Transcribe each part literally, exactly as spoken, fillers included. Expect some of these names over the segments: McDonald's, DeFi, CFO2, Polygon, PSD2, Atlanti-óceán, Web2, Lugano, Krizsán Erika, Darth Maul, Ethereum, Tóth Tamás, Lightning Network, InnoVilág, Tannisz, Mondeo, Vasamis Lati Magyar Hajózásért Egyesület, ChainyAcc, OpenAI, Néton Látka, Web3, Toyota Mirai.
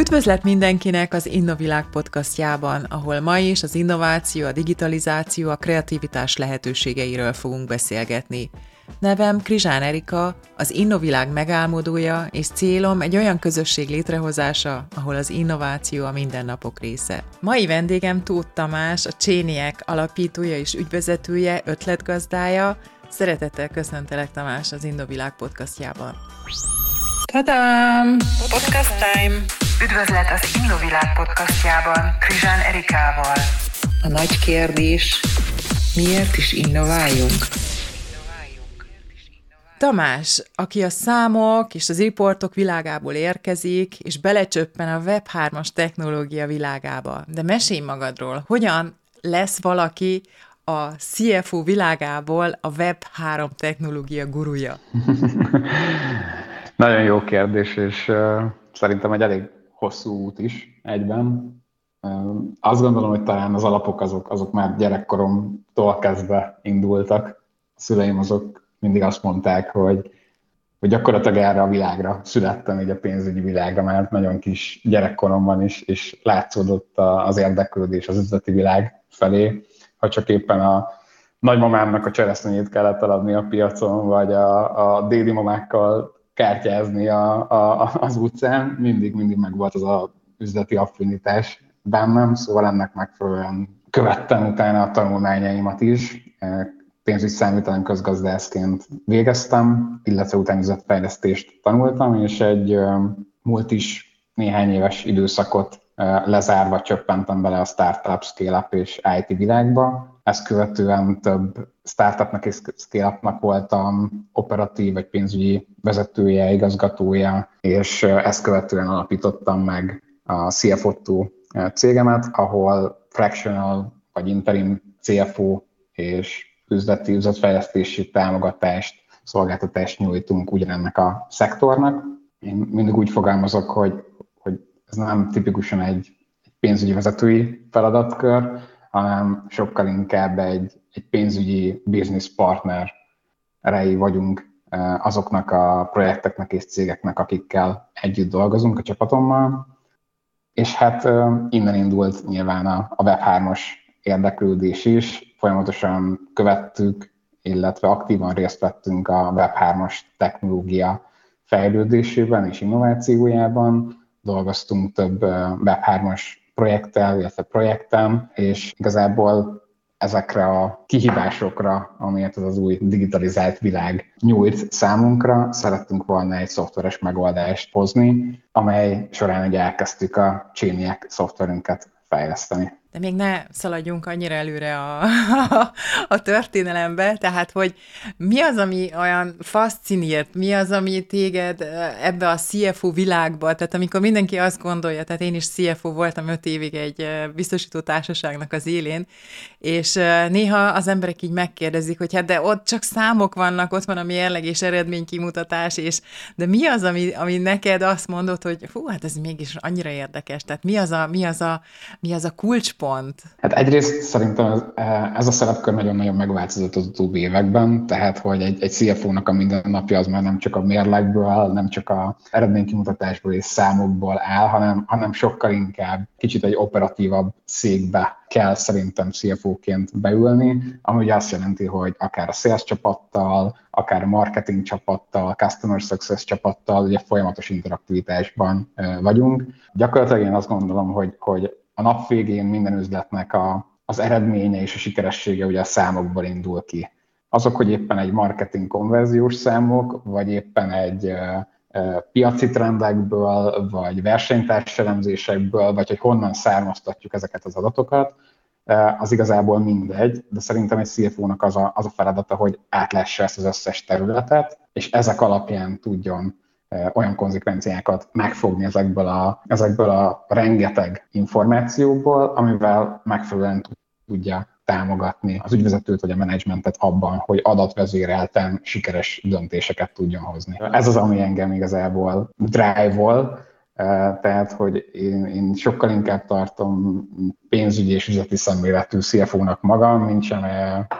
Üdvözlet mindenkinek az InnoVilág podcastjában, ahol ma is az innováció, a digitalizáció, a kreativitás lehetőségeiről fogunk beszélgetni. Nevem Krizsán Erika, az InnoVilág megálmodója, és célom egy olyan közösség létrehozása, ahol az innováció a mindennapok része. Mai vendégem Tóth Tamás, a ChainyAcc alapítója és ügyvezetője, ötletgazdája. Szeretettel köszöntelek, Tamás, az InnoVilág podcastjában. Tadám! Podcast time! Üdvözlet az InnoVilág podcastjában Krizsán Erikával. A nagy kérdés, miért is innováljunk? Tamás, aki a számok és az riportok világából érkezik, és belecsöppen a web hármas technológia világába. De mesélj magadról, hogyan lesz valaki a cé ef o világából a web három technológia gurúja? Nagyon jó kérdés, és uh, szerintem egy elég hosszú út is egyben. Uh, azt gondolom, hogy talán az alapok azok, azok már gyerekkoromtól kezdve indultak. A szüleim azok mindig azt mondták, hogy, hogy gyakorlatilag erre a világra születtem, így a pénzügyi világra, mert nagyon kis gyerekkoromban is, és látszódott az érdeklődés az üzleti világ felé, ha csak éppen a nagymamámnak a cseresznyét kellett eladni a piacon, vagy a, a dédi mamákkal kártyázni a, a, az utcán, mindig-mindig meg volt az a üzleti affinitás bennem, szóval ennek megfelelően követtem utána a tanulmányaimat is. Pénzügy számítalán közgazdászként végeztem, illetve utána üzletfejlesztést tanultam, és egy múlt is néhány éves időszakot lezárva csöppentem bele a startup, scale-up és i té világba. Ezt követően több startupnak és scale-upnak voltam operatív vagy pénzügyi vezetője, igazgatója, és ezt követően alapítottam meg a cé ef o kettő cégemet, ahol fractional vagy interim cé ef o és üzleti üzletfejlesztési támogatást, szolgáltatást nyújtunk ugyanennek a szektornak. Én mindig úgy fogalmazok, hogy, hogy ez nem tipikusan egy, egy pénzügyi vezetői feladatkör, hanem sokkal inkább egy, egy pénzügyi business partnerei vagyunk azoknak a projekteknek és cégeknek, akikkel együtt dolgozunk a csapatommal. És hát innen indult nyilván a web hármas érdeklődés is. Folyamatosan követtük, illetve aktívan részt vettünk a web hármas technológia fejlődésében és innovációjában. Dolgoztunk több web hármas projekttel, illetve projektem, és igazából ezekre a kihívásokra, amelyet az az új digitalizált világ nyújt számunkra, szerettünk volna egy szoftveres megoldást hozni, amely során ugye elkezdtük a ChainyAcc szoftverünket fejleszteni. De még ne szaladjunk annyira előre a, a, a történelembe, tehát hogy mi az, ami olyan fascinírt, mi az, ami téged ebbe a cé ef o világba, tehát amikor mindenki azt gondolja, tehát én is cé ef o voltam öt évig egy biztosító társaságnak az élén, és néha az emberek így megkérdezik, hogy hát de ott csak számok vannak, ott van a mérleg és eredménykimutatás, és de mi az, ami, ami neked azt mondod, hogy hú, hát ez mégis annyira érdekes, tehát mi az a, mi az a, mi az a kulcs pont? Hát egyrészt szerintem ez, ez a szerepkör nagyon-nagyon megváltozott az utóbbi években, tehát hogy egy, egy cé ef o-nak a mindennapja az már nem csak a mérlegből, nem csak az eredménykimutatásból és számokból áll, hanem, hanem sokkal inkább kicsit egy operatívabb székbe kell szerintem cé ef o-ként beülni, ami ugye azt jelenti, hogy akár a sales csapattal, akár a marketing csapattal, a customer success csapattal, ugye folyamatos interaktivitásban vagyunk. Gyakorlatilag én azt gondolom, hogy, hogy a nap végén minden üzletnek a, az eredménye és a sikeressége ugye a számokból indul ki. Azok, hogy éppen egy marketing konverziós számok, vagy éppen egy e, e, piaci trendekből, vagy versenytárselemzésekből, vagy hogy honnan származtatjuk ezeket az adatokat, az igazából mindegy, de szerintem egy cé ef o-nak az a, az a feladata, hogy átlássa ezt az összes területet, és ezek alapján tudjon olyan konzekvenciákat megfogni ezekből a, ezekből a rengeteg információból, amivel megfelelően tudja támogatni az ügyvezetőt vagy a menedzsmentet abban, hogy adatvezérelten sikeres döntéseket tudjon hozni. Ez az, ami engem igazából drive-ol, tehát, hogy én, én sokkal inkább tartom pénzügyi és üzleti szemléletű cé ef o-nak magam, mint sem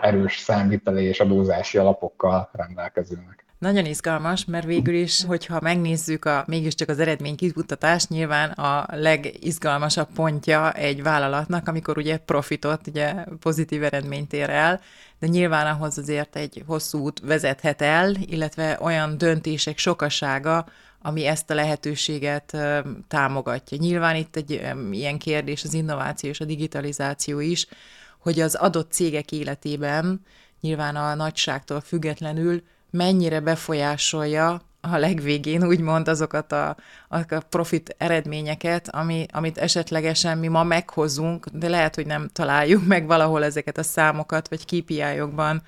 erős számviteli és adózási alapokkal rendelkezőnek. Nagyon izgalmas, mert végül is, hogyha megnézzük a, mégiscsak az eredmény kifutatást, nyilván a legizgalmasabb pontja egy vállalatnak, amikor ugye profitot, ugye pozitív eredményt ér el, de nyilván ahhoz azért egy hosszú út vezethet el, illetve olyan döntések sokasága, ami ezt a lehetőséget támogatja. Nyilván itt egy ilyen kérdés az innováció és a digitalizáció is, hogy az adott cégek életében nyilván a nagyságtól függetlenül mennyire befolyásolja a legvégén úgymond azokat a, a profit eredményeket, ami, amit esetlegesen mi ma meghozunk, de lehet, hogy nem találjuk meg valahol ezeket a számokat, vagy ká pé í-okban,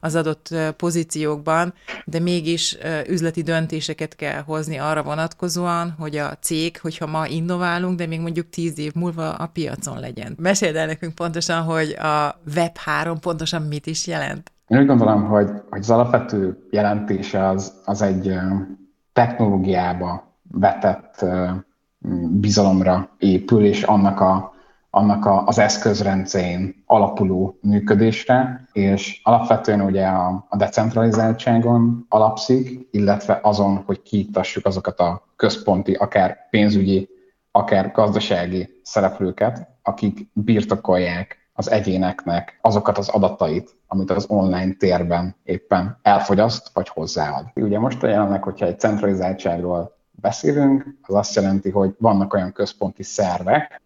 az adott pozíciókban, de mégis üzleti döntéseket kell hozni arra vonatkozóan, hogy a cég, hogyha ma innoválunk, de még mondjuk tíz év múlva a piacon legyen. Meséld el nekünk pontosan, hogy a web három pontosan mit is jelent? Én úgy gondolom, hogy, hogy az alapvető jelentése az, az egy technológiába vetett bizalomra épül, és annak a annak a, az eszközrendszerén alapuló működésre, és alapvetően ugye a, a decentralizáltságon alapszik, illetve azon, hogy kiiktassuk azokat a központi, akár pénzügyi, akár gazdasági szereplőket, akik birtokolják az egyéneknek azokat az adatait, amit az online térben éppen elfogyaszt, vagy hozzáad. Ugye most a jelenleg, hogyha egy centralizáltságról beszélünk, az azt jelenti, hogy vannak olyan központi szervek,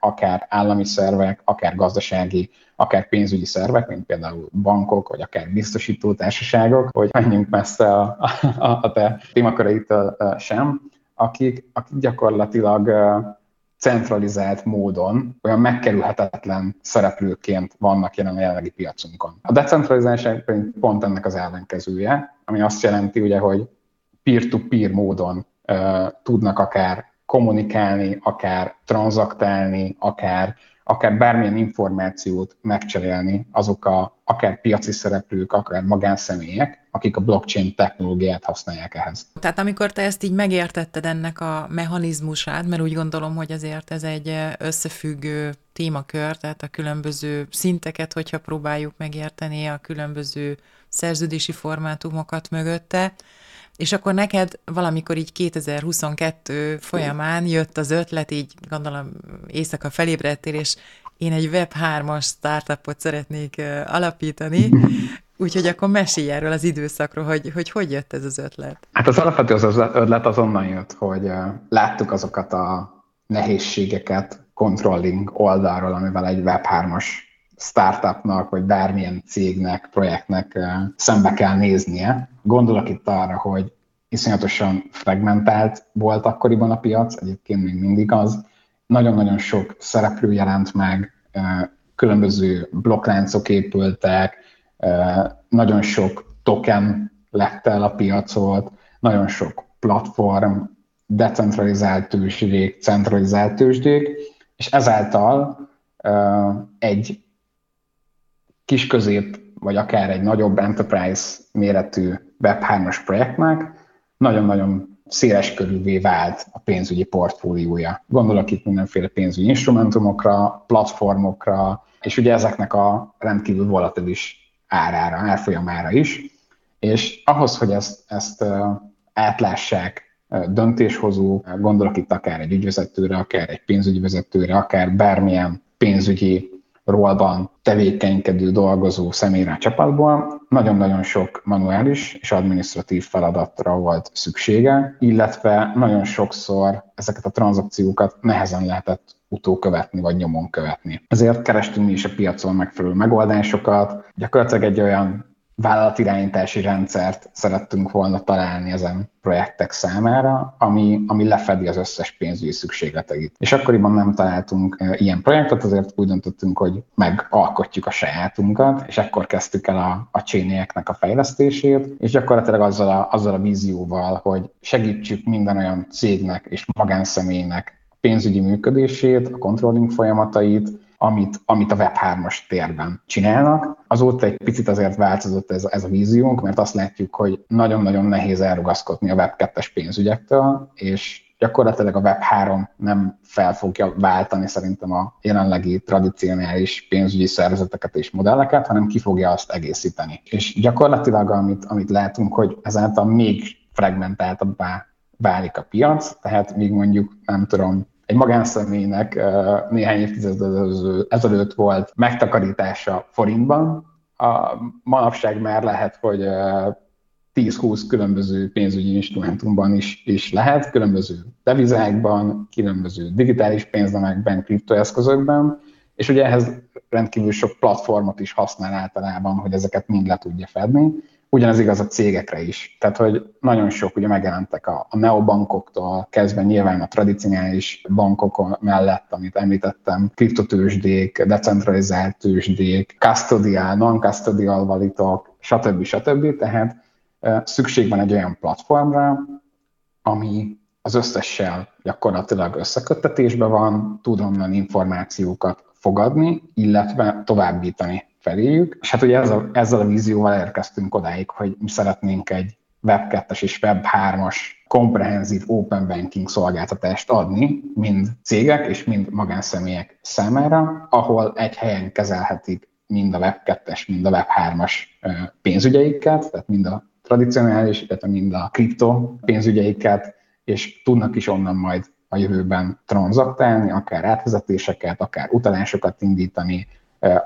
akár állami szervek, akár gazdasági, akár pénzügyi szervek, mint például bankok, vagy akár biztosító társaságok, hogy menjünk messze a, a, a te témaköreitől sem, akik, akik gyakorlatilag centralizált módon olyan megkerülhetetlen szereplőként vannak jelen a jelenlegi piacunkon. A decentralizáltság pont ennek az ellenkezője, ami azt jelenti, ugye, hogy peer-to-peer módon uh, tudnak akár kommunikálni, akár tranzaktálni, akár, akár bármilyen információt megcserélni azok a akár piaci szereplők, akár magánszemélyek, akik a blockchain technológiát használják ehhez. Tehát amikor te ezt így megértetted ennek a mechanizmusát, mert úgy gondolom, hogy azért ez egy összefüggő témakör, tehát a különböző szinteket, hogyha próbáljuk megérteni a különböző szerződési formátumokat mögötte, és akkor neked valamikor így kétezer-huszonkettő folyamán jött az ötlet, így gondolom éjszaka felébredtél, és én egy web hármas startupot szeretnék alapítani, úgyhogy akkor mesélj erről az időszakról, hogy, hogy hogy jött ez az ötlet. Hát az alapvető az ötlet az onnan jött, hogy láttuk azokat a nehézségeket controlling oldalról, amivel egy web hármas startupnak, vagy bármilyen cégnek, projektnek szembe kell néznie. Gondolok itt arra, hogy iszonyatosan fragmentált volt akkoriban a piac, egyébként még mindig az. Nagyon-nagyon sok szereplő jelent meg, különböző blokkláncok épültek, nagyon sok token lett el a piacot, nagyon sok platform, decentralizált tőzsdék, centralizált tőzsdék, és ezáltal egy kisközép, vagy akár egy nagyobb enterprise méretű web hármas projektnek nagyon-nagyon széles körülvé vált a pénzügyi portfóliója. Gondolok itt mindenféle pénzügyi instrumentumokra, platformokra, és ugye ezeknek a rendkívül volatilis árára, árfolyamára is. És ahhoz, hogy ezt, ezt átlássák döntéshozó, gondolok itt akár egy ügyvezetőre, akár egy pénzügyi vezetőre, akár bármilyen pénzügyi rollban tevékenykedő, dolgozó személyre a csapatból, nagyon-nagyon sok manuális és adminisztratív feladatra volt szüksége, illetve nagyon sokszor ezeket a tranzakciókat nehezen lehetett utókövetni vagy nyomon követni. Ezért kerestünk mi is a piacon megfelelő megoldásokat, gyakorlatilag egy olyan vállalatirányítási rendszert szerettünk volna találni ezen projektek számára, ami, ami lefedi az összes pénzügyi szükségleteit. És akkoriban nem találtunk ilyen projektet, azért úgy döntöttünk, hogy megalkotjuk a sajátunkat, és ekkor kezdtük el a, a ChainyAcc-nek a fejlesztését, és gyakorlatilag azzal a, azzal a vízióval, hogy segítsük minden olyan cégnek és magánszemélynek a pénzügyi működését, a controlling folyamatait, Amit, amit a web hármas térben csinálnak. Azóta egy picit azért változott ez, ez a víziónk, mert azt látjuk, hogy nagyon-nagyon nehéz elrugaszkodni a web kettes pénzügyektől, és gyakorlatilag a web három nem fel fogja váltani szerintem a jelenlegi tradicionális pénzügyi szervezeteket és modelleket, hanem ki fogja azt egészíteni. És gyakorlatilag, amit, amit látunk, hogy ezáltal még fragmentáltabbá válik a piac, tehát még mondjuk, nem tudom, egy magánszemélynek néhány évtized ezelőtt volt megtakarítása forintban, a manapság már lehet, hogy tíz-húsz különböző pénzügyi instrumentumban is, is lehet, különböző devizákban, különböző digitális pénznemekben, kriptoeszközökben, és ugye ehhez rendkívül sok platformot is használ általában, hogy ezeket mind le tudja fedni. Ugyanez igaz a cégekre is. Tehát, hogy nagyon sok ugye megjelentek a, a neobankoktól, kezdve nyilván a tradicionális bankok mellett, amit említettem, kriptotőzsdék, decentralizált tőzsdék, custodial, non-custodial valitok, stb. stb. Tehát szükség van egy olyan platformra, ami az összessel gyakorlatilag összeköttetésben van, tud onnan információkat fogadni, illetve továbbítani feléjük. És hát ugye ez a, ezzel a vízióval érkeztünk odáig, hogy mi szeretnénk egy web kettes és web hármas komprehenzív open banking szolgáltatást adni, mind cégek és mind magánszemélyek számára, ahol egy helyen kezelhetik mind a web kettes, mind a web hármas pénzügyeiket, tehát mind a tradicionális, illetve mind a kripto pénzügyeiket, és tudnak is onnan majd a jövőben tranzaktálni, akár átvezetéseket, akár utalásokat indítani,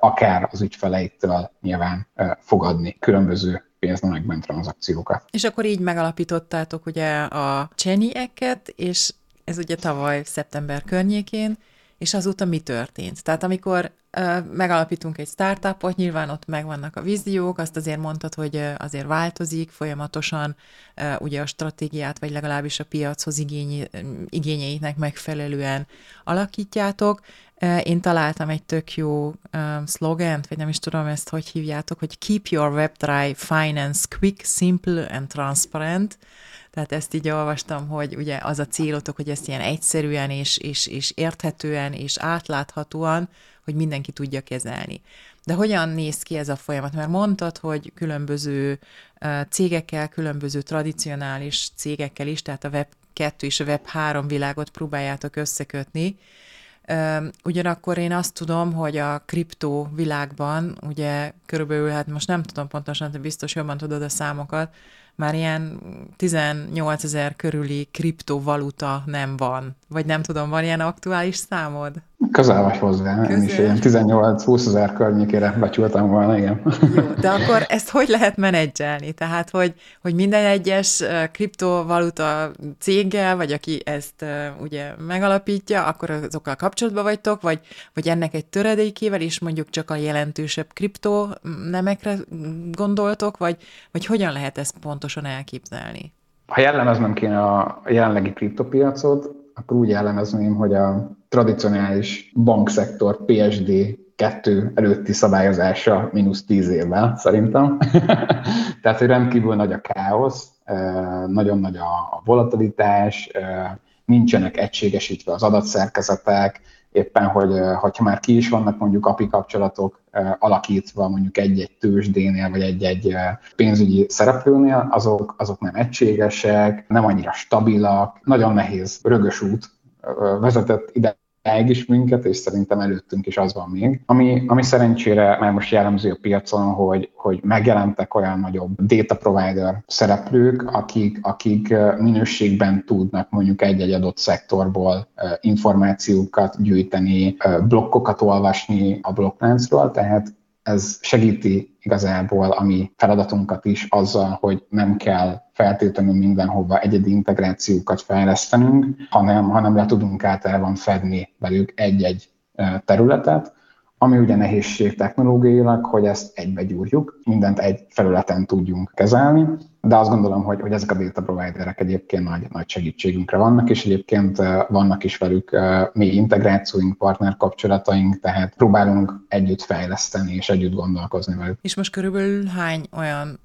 akár az ügyfeleiktől nyilván fogadni különböző pénznemekben tranzakciókat. És akkor így megalapítottátok ugye a ChainyAcc-et, és ez ugye tavaly szeptember környékén, és azóta mi történt? Tehát amikor megalapítunk egy startupot, nyilván ott megvannak a víziók, azt azért mondtad, hogy azért változik folyamatosan ugye a stratégiát, vagy legalábbis a piachoz igény, igényeinek megfelelően alakítjátok. Én találtam egy tök jó szlogent, vagy nem is tudom ezt, hogy hívjátok, hogy Keep your web three finance quick, simple and transparent. Tehát ezt így olvastam, hogy ugye az a célotok, hogy ezt ilyen egyszerűen és, és, és érthetően és átláthatóan, hogy mindenki tudja kezelni. De hogyan néz ki ez a folyamat? Mert mondtad, hogy különböző cégekkel, különböző tradicionális cégekkel is, tehát a web kettő és a web három világot próbáljátok összekötni. Ugyanakkor én azt tudom, hogy a kriptó világban, ugye körülbelül, hát most nem tudom pontosan, de biztos jobban tudod a számokat, már ilyen tizennyolcezer körüli kriptovaluta nem van. Vagy nem tudom, van ilyen aktuális számod? Közel vagy hozzá, én is ilyen tizennyolc-húszezer környékére becsültem volna, igen. Jó, de akkor ezt hogy lehet menedzselni? Tehát, hogy, hogy minden egyes kriptovaluta céggel, vagy aki ezt ugye megalapítja, akkor azokkal kapcsolatban vagytok, vagy, vagy ennek egy töredékével is mondjuk csak a jelentősebb kriptonemekre gondoltok, vagy, vagy hogyan lehet ezt pontosan elképzelni? Ha jellemeznem kéne a jelenlegi kriptopiacot, akkor úgy jellemezném, hogy a tradicionális bankszektor P S D kettő előtti szabályozása mínusz tíz évvel, szerintem. Tehát, hogy rendkívül nagy a káosz, nagyon nagy a volatilitás, nincsenek egységesítve az adatszerkezetek, éppen, hogy ha már ki is vannak mondjuk á pé i kapcsolatok alakítva mondjuk egy-egy tőzsdénél, vagy egy-egy pénzügyi szereplőnél, azok, azok nem egységesek, nem annyira stabilak, nagyon nehéz, rögös út vezetett ideig is minket, és szerintem előttünk is az van még. Ami, ami szerencsére már most jellemző a piacon, hogy, hogy megjelentek olyan nagyobb data provider szereplők, akik, akik minőségben tudnak mondjuk egy-egy adott szektorból információkat gyűjteni, blokkokat olvasni a blokkláncról, tehát ez segíti igazából a mi feladatunkat is azzal, hogy nem kell feltétlenül mindenhova egyedi integrációkat fejlesztenünk, hanem, hanem le tudunk általában fedni velük egy-egy területet, ami ugye nehézség technológiailag, hogy ezt egybe gyúrjuk, mindent egy felületen tudjunk kezelni, de azt gondolom, hogy, hogy ezek a data providerek egyébként nagy, nagy segítségünkre vannak, és egyébként vannak is velük mély integrációink, partner kapcsolataink, tehát próbálunk együtt fejleszteni és együtt gondolkozni velük. És most körülbelül hány olyan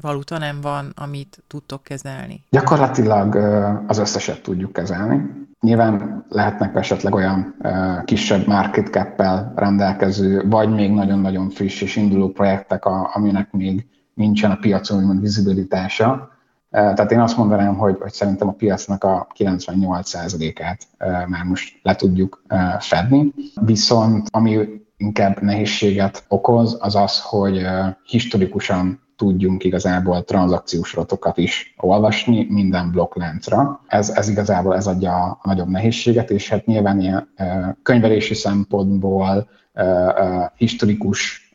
valuta nem van, amit tudtok kezelni? Gyakorlatilag az összeset tudjuk kezelni. Nyilván lehetnek esetleg olyan uh, kisebb market cap-pel rendelkező, vagy még nagyon-nagyon friss és induló projektek, a, aminek még nincsen a piacon vizibilitása, Tehát én azt mondanám, hogy, hogy szerintem a piacnak a kilencvennyolc százalékát már most le tudjuk fedni. Viszont ami inkább nehézséget okoz, az az, hogy historikusan tudjunk igazából tranzakciós rotokat is olvasni minden blokkláncra. Ez, ez igazából ez adja a nagyobb nehézséget, és hát nyilván ilyen könyvelési szempontból, historikus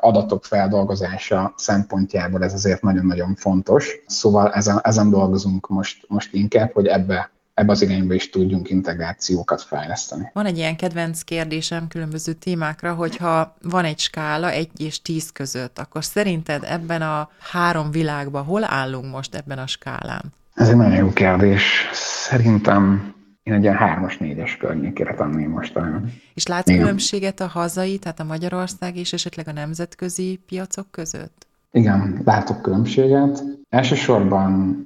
adatok feldolgozása szempontjából ez azért nagyon-nagyon fontos. Szóval ezen, ezen dolgozunk most, most inkább, hogy ebbe ebbe az irányba is tudjunk integrációkat fejleszteni. Van egy ilyen kedvenc kérdésem különböző témákra, hogyha van egy skála egy és tíz között, akkor szerinted ebben a három világban hol állunk most ebben a skálán? Ez egy nagyon jó kérdés. Szerintem én egy ilyen hármas négyes környékére tenném most. És látsz én... különbséget a hazai, tehát a Magyarország és esetleg a nemzetközi piacok között? Igen, látok különbséget. Elsősorban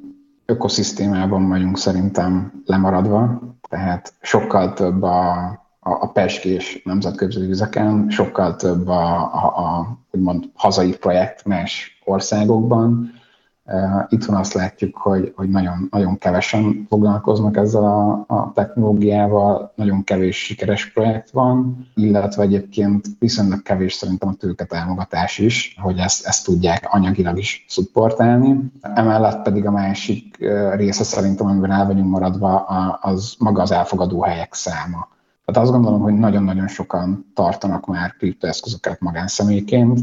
ökoszisztémában vagyunk szerintem lemaradva, tehát sokkal több a, a, a peskés nemzetközi vizeken, sokkal több a, a, a úgymond hazai projekt más országokban. Itthon azt látjuk, hogy, hogy nagyon, nagyon kevesen foglalkoznak ezzel a, a technológiával, nagyon kevés sikeres projekt van, illetve egyébként viszonylag kevés szerintem a tőketámogatás is, hogy ezt, ezt tudják anyagilag is szupportálni. Emellett pedig a másik része szerintem, amiben el vagyunk maradva, az maga az elfogadó helyek száma. Tehát azt gondolom, hogy nagyon-nagyon sokan tartanak már kriptoeszközöket magánszemélyként,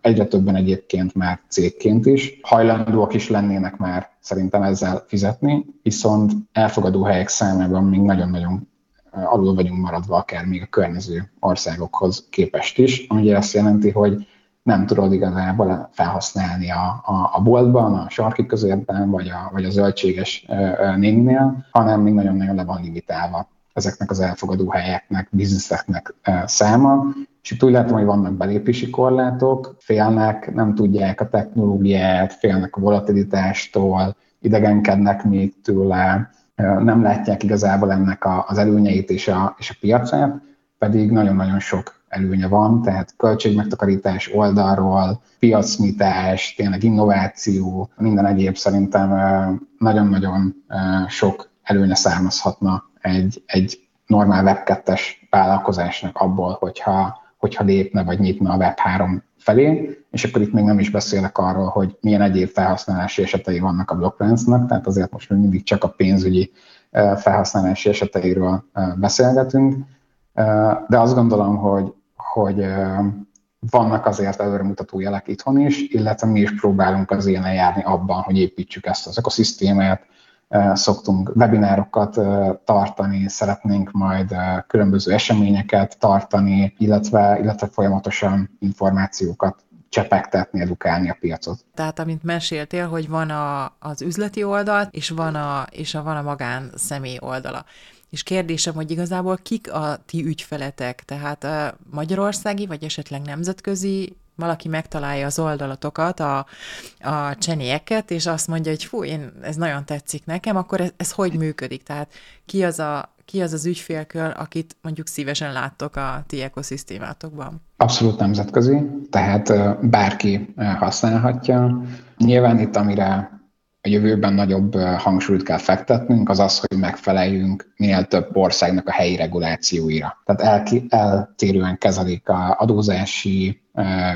egyre többen egyébként már cégként is. Hajlandóak is lennének már szerintem ezzel fizetni, viszont elfogadó helyek számában még nagyon-nagyon alul vagyunk maradva, akár még a környező országokhoz képest is, ami azt jelenti, hogy nem tudod igazából felhasználni a, a, a boltban, a sarki közértben, vagy a, vagy a zöldséges néninél, hanem még nagyon-nagyon le van limitálva ezeknek az elfogadó helyeknek, bizniszeknek száma, és itt úgy látom, hogy vannak belépési korlátok, félnek, nem tudják a technológiát, félnek a volatilitástól, idegenkednek még tőle, nem látják igazából ennek az előnyeit és a, és a piacát, pedig nagyon-nagyon sok előnye van, tehát költségmegtakarítás oldalról, piacnyitás, tényleg innováció, minden egyéb szerintem nagyon-nagyon sok előnye származhatna Egy, egy normál web kettes vállalkozásnak abból, hogyha, hogyha lépne vagy nyitna a web három felé, és akkor itt még nem is beszélek arról, hogy milyen egyéb felhasználási esetei vannak a blokkláncnak, tehát azért most még mindig csak a pénzügyi felhasználási eseteiről beszélgetünk, de azt gondolom, hogy, hogy vannak azért előremutató jelek itthon is, illetve mi is próbálunk az ilyen járni abban, hogy építsük ezt az ökoszisztémát, szoktunk webinárokat tartani, szeretnénk majd különböző eseményeket tartani, illetve, illetve folyamatosan információkat csepegtetni, edukálni a piacot. Tehát, amint meséltél, hogy van a, az üzleti oldal, és van a, és a, van a magánszemély oldala. És kérdésem, hogy igazából kik a ti ügyfeletek? Tehát a magyarországi, vagy esetleg nemzetközi, valaki megtalálja az oldalatokat, a, a ChainyAcc-et, és azt mondja, hogy fú, én, ez nagyon tetszik nekem, akkor ez, ez hogy működik? Tehát ki az, a, ki az az ügyfélkör, akit mondjuk szívesen láttok a ti ekoszisztémátokban? Abszolút nemzetközi, tehát bárki használhatja. Nyilván itt, amire a jövőben nagyobb hangsúlyt kell fektetnünk, az az, hogy megfeleljünk minél több országnak a helyi regulációira. Tehát eltérően kezelik a adózási,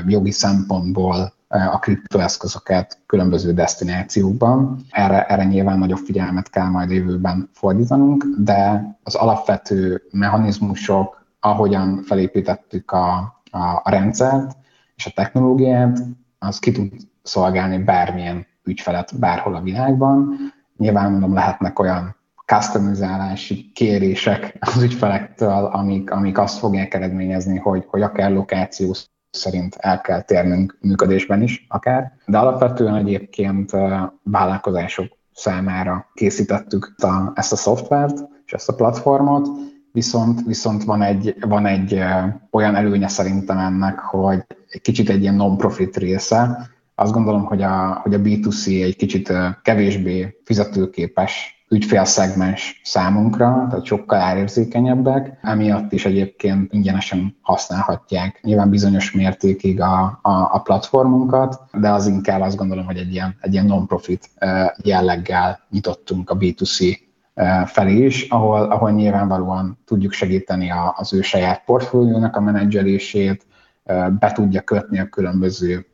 jogi szempontból a kriptoeszközöket különböző desztinációkban. Erre, erre nyilván nagyobb figyelmet kell majd jövőben fordítanunk, de az alapvető mechanizmusok, ahogyan felépítettük a, a, a rendszert és a technológiát, az ki tud szolgálni bármilyen ügyfelet bárhol a világban. Nyilván mondom, lehetnek olyan customizálási kérések az ügyfelektől, amik, amik azt fogják eredményezni, hogy, hogy akár lokáció szerint el kell térnünk működésben is akár. De alapvetően egyébként vállalkozások számára készítettük a, ezt a szoftvert és ezt a platformot, viszont, viszont van, egy, van egy olyan előnye szerintem ennek, hogy egy kicsit egy ilyen non-profit része. Azt gondolom, hogy a, hogy a bé kettő cé egy kicsit kevésbé fizetőképes ügyfélszegmens számunkra, tehát sokkal árérzékenyebbek, emiatt is egyébként ingyenesen használhatják nyilván bizonyos mértékig a, a, a platformunkat, de az inkább azt gondolom, hogy egy ilyen, egy ilyen non-profit jelleggel nyitottunk a bé kettő cé felé is, ahol, ahol nyilvánvalóan tudjuk segíteni az ő saját portfóliónak a menedzselését, be tudja kötni a különböző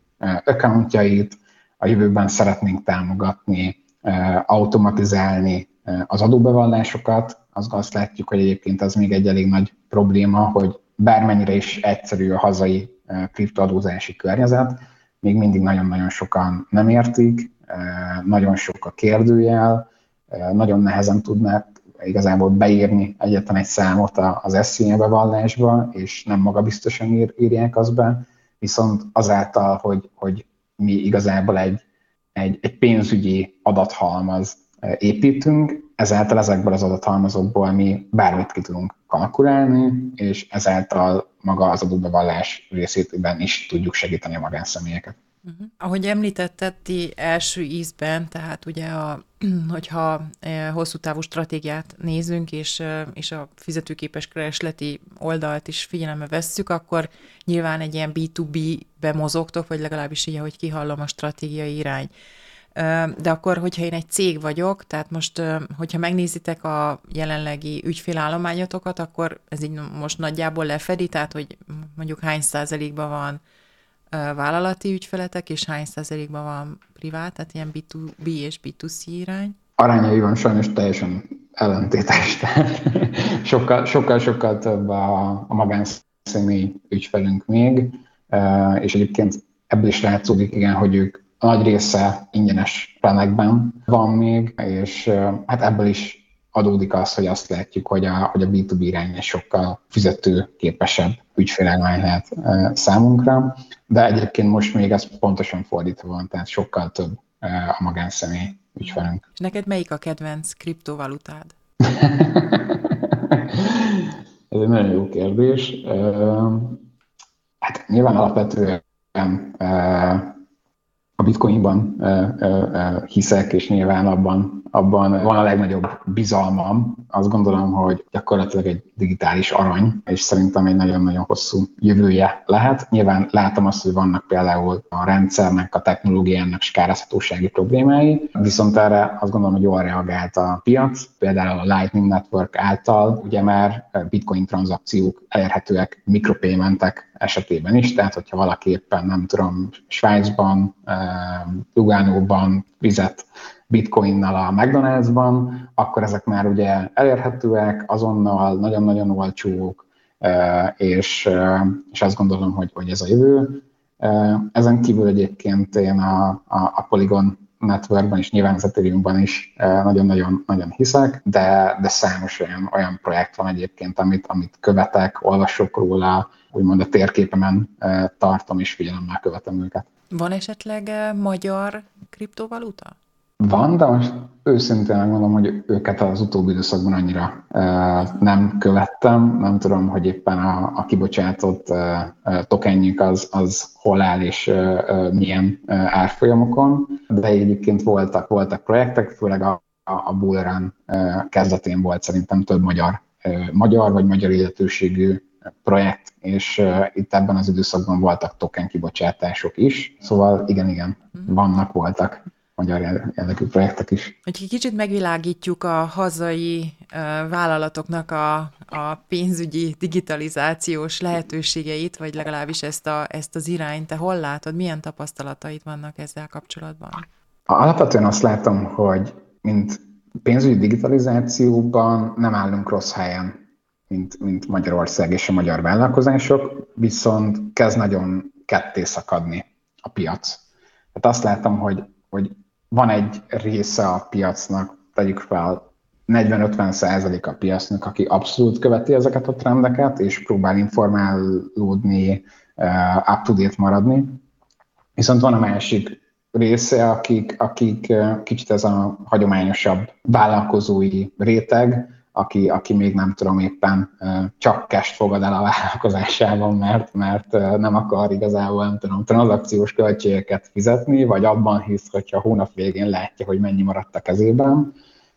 accountjait, a jövőben szeretnénk támogatni, automatizálni az adóbevallásokat. Azt látjuk, hogy egyébként az még egy elég nagy probléma, hogy bármennyire is egyszerű a hazai kriptoadózási környezet, még mindig nagyon-nagyon sokan nem értik, nagyon sok a kérdőjel, nagyon nehezen tudnak igazából beírni egyetlen egy számot az S Z N bevallásba, és nem magabiztosan ír, írják azt be, viszont azáltal, hogy, hogy mi igazából egy Egy, egy pénzügyi adathalmaz építünk, ezáltal ezekből az adathalmazokból mi bármit ki tudunk kalkulálni, és ezáltal maga az adóbevallás részében is tudjuk segíteni a magánszemélyeket. Uh-huh. Ahogy említetted, ti első ízben, tehát ugye, a, hogyha hosszú távú stratégiát nézünk, és, és a fizetőképes keresleti oldalt is figyelembe vesszük, akkor nyilván egy ilyen bé kettő bé-be mozogtok, vagy legalábbis így, ahogy kihallom, a stratégiai irány. De akkor, hogyha én egy cég vagyok, tehát most, hogyha megnézitek a jelenlegi ügyfélállományotokat, akkor ez így most nagyjából lefedi, tehát hogy mondjuk hány százalékban van vállalati ügyfeletek, és hány százalékban van privát, tehát ilyen bé kettő bé és bé kettő cé irány? Arányaiban sajnos teljesen ellentétes, tehát sokkal, sokkal, sokkal több a, a magánszemély ügyfelünk még, és egyébként ebből is látszódik, igen, hogy ők a nagy része ingyenes planekben van még, és hát ebből is adódik az, hogy azt látjuk, hogy a, hogy a bé kettő bé irány sokkal fizetőképesebb ügyfélállomány lehet számunkra, de egyébként most még ez pontosan fordítva van, tehát sokkal több a magánszemély ügyfelünk. És neked melyik a kedvenc kriptovalutád? Ez egy nagyon jó kérdés. Hát nyilván alapvetően a bitcoinban hiszek, és nyilván abban abban van a legnagyobb bizalmam. Azt gondolom, hogy gyakorlatilag egy digitális arany, és szerintem egy nagyon-nagyon hosszú jövője lehet. Nyilván látom azt, hogy vannak például a rendszernek, a technológiának skálázhatósági problémái, viszont erre azt gondolom, hogy jól reagált a piac. Például a Lightning Network által ugye már bitcoin tranzakciók elérhetőek mikropaymentek esetében is, tehát hogyha valaki éppen, nem tudom, Svájcban, Luganóban fizet bitcoinnal a McDonald's-ban, akkor ezek már ugye elérhetőek, azonnal nagyon-nagyon olcsók, és, és azt gondolom, hogy, hogy ez a jövő. Ezen kívül egyébként én a, a, a Polygon Networkban és nyilván az Ethereumban is nagyon-nagyon nagyon hiszek, de, de számos olyan, olyan projekt van egyébként, amit, amit követek, olvasok róla, úgymond a térképemen tartom és figyelemmel követem őket. Van esetleg magyar kriptovaluta? Van, de most őszintén megmondom, hogy őket az utóbbi időszakban annyira uh, nem követtem. Nem tudom, hogy éppen a, a kibocsátott uh, tokenjük az, az hol áll és uh, uh, milyen uh, árfolyamokon, de egyébként voltak, voltak projektek, főleg a, a Bull Run uh, kezdetén volt szerintem több magyar, uh, magyar vagy magyar illetőségű projekt, és uh, itt ebben az időszakban voltak token kibocsátások is, szóval igen, igen, vannak, voltak magyar jellegű projektek is. Úgyhogy kicsit megvilágítjuk a hazai uh, vállalatoknak a, a pénzügyi digitalizációs lehetőségeit, vagy legalábbis ezt, a, ezt az irányt. Te hol látod? Milyen tapasztalataid vannak ezzel kapcsolatban? Alapvetően azt látom, hogy mint pénzügyi digitalizációban nem állunk rossz helyen, mint, mint Magyarország és a magyar vállalkozások, viszont kezd nagyon ketté szakadni a piac. Hát azt látom, hogy hogy van egy része a piacnak, tegyük fel negyven-ötven százalék a piacnak, aki abszolút követi ezeket a trendeket, és próbál informálódni, up-to-date maradni. Viszont van a másik része, akik, akik kicsit ez a hagyományosabb vállalkozói réteg, aki, aki még nem tudom éppen csak cash fogad el a vállalkozásában, mert, mert nem akar igazából, nem tudom, tranzakciós költségeket fizetni, vagy abban hisz, hogyha hónap végén látja, hogy mennyi maradt a kezében,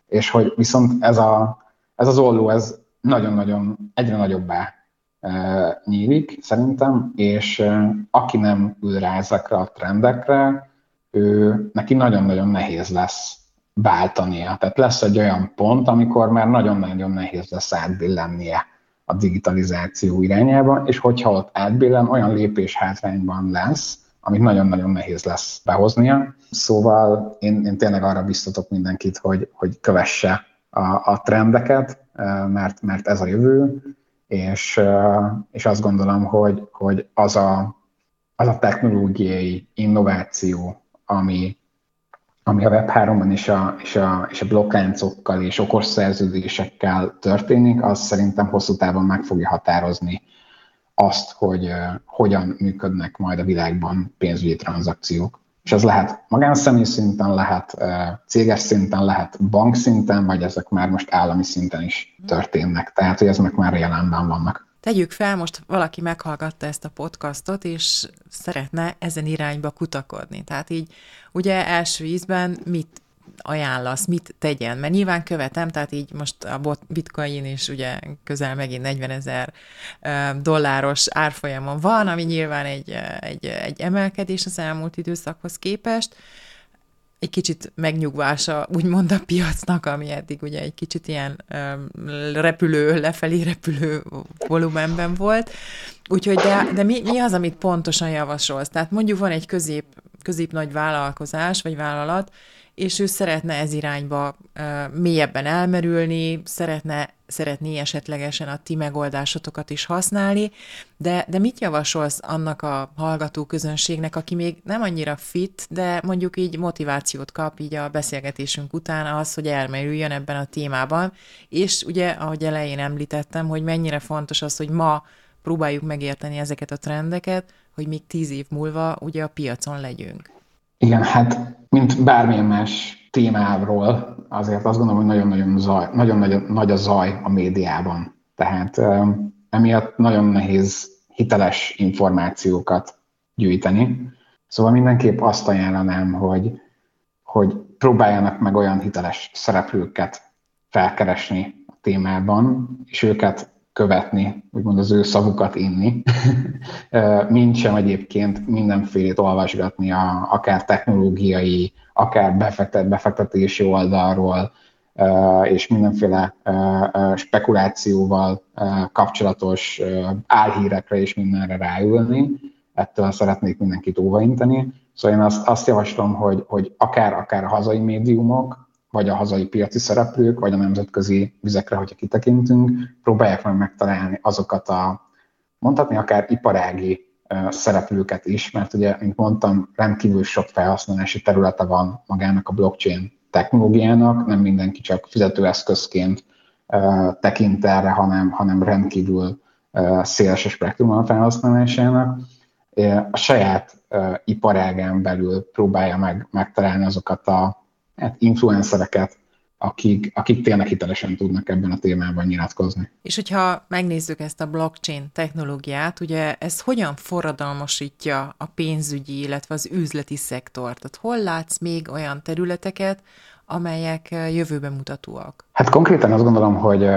és hogy viszont ez, a, ez az olló, ez nagyon-nagyon egyre nagyobbá e, nyílik szerintem, és e, aki nem ül rá ezekre a trendekre, ő, neki nagyon-nagyon nehéz lesz váltania. Tehát lesz egy olyan pont, amikor már nagyon-nagyon nehéz lesz átbillennie a digitalizáció irányába, és hogyha ott átbillen, olyan lépés hátrányban lesz, amit nagyon-nagyon nehéz lesz behoznia. Szóval én, én tényleg arra biztatok mindenkit, hogy, hogy kövesse a, a trendeket, mert, mert ez a jövő, és, és azt gondolom, hogy, hogy az, a, az a technológiai innováció, ami, ami a web háromban és a, és a, és a blokkláncokkal és okos szerződésekkel történik, az szerintem hosszú távon meg fogja határozni azt, hogy hogyan működnek majd a világban pénzügyi tranzakciók. És ez lehet magánszemély szinten, lehet céges szinten, lehet bank szinten, vagy ezek már most állami szinten is történnek. Tehát, hogy ezek már jelenben vannak. Tegyük fel, most valaki meghallgatta ezt a podcastot, és szeretne ezen irányba kutakodni. Tehát így ugye első ízben mit ajánlasz, mit tegyen? Mert nyilván követem, tehát így most a bitcoin is ugye közel megint negyvenezer dolláros árfolyamon van, ami nyilván egy, egy, egy emelkedés az elmúlt időszakhoz képest. Egy kicsit megnyugvása úgymond a piacnak, ami eddig ugye egy kicsit ilyen repülő, lefelé repülő volumenben volt. Úgyhogy de, de mi, mi az, amit pontosan javasolsz? Tehát mondjuk van egy közép, közép nagy vállalkozás, vagy vállalat, és ő szeretne ez irányba uh, mélyebben elmerülni, szeretne, szeretné esetlegesen a ti megoldásotokat is használni, de, de mit javasolsz annak a hallgatóközönségnek, aki még nem annyira fit, de mondjuk így motivációt kap így a beszélgetésünk után az, hogy elmerüljön ebben a témában, és ugye, ahogy elején említettem, hogy mennyire fontos az, hogy ma próbáljuk megérteni ezeket a trendeket, hogy még tíz év múlva ugye a piacon legyünk. Igen, hát mint bármilyen más témáról, azért azt gondolom, hogy nagyon-nagyon, zaj, nagyon-nagyon nagy a zaj a médiában. Tehát emiatt nagyon nehéz hiteles információkat gyűjteni. Szóval mindenképp azt ajánlanám, hogy, hogy próbáljanak meg olyan hiteles szereplőket felkeresni a témában, és őket követni, úgymond az ő szavukat inni, mint sem egyébként mindenfélét olvasgatni, a, akár technológiai, akár befektet, befektetési oldalról, és mindenféle spekulációval kapcsolatos álhírekre és mindenre ráülni. Ettől szeretnék mindenkit óvainteni. Szóval én azt, azt javaslom, hogy, hogy akár, akár a hazai médiumok, vagy a hazai piaci szereplők, vagy a nemzetközi vizekre, hogyha kitekintünk, próbálják meg megtalálni azokat a, mondhatni akár iparági szereplőket is, mert ugye, mint mondtam, rendkívül sok felhasználási területe van magának a blockchain technológiának, nem mindenki csak fizetőeszközként tekint erre, hanem, hanem rendkívül széles a spektrumon felhasználásának. A saját iparágán belül próbálja meg megtalálni azokat a hát influencereket, akik, akik tényleg hitelesen tudnak ebben a témában nyilatkozni. És hogyha megnézzük ezt a blockchain technológiát, ugye ez hogyan forradalmasítja a pénzügyi, illetve az üzleti szektort? Tehát hol látsz még olyan területeket, amelyek jövőben mutatóak? Hát konkrétan azt gondolom, hogy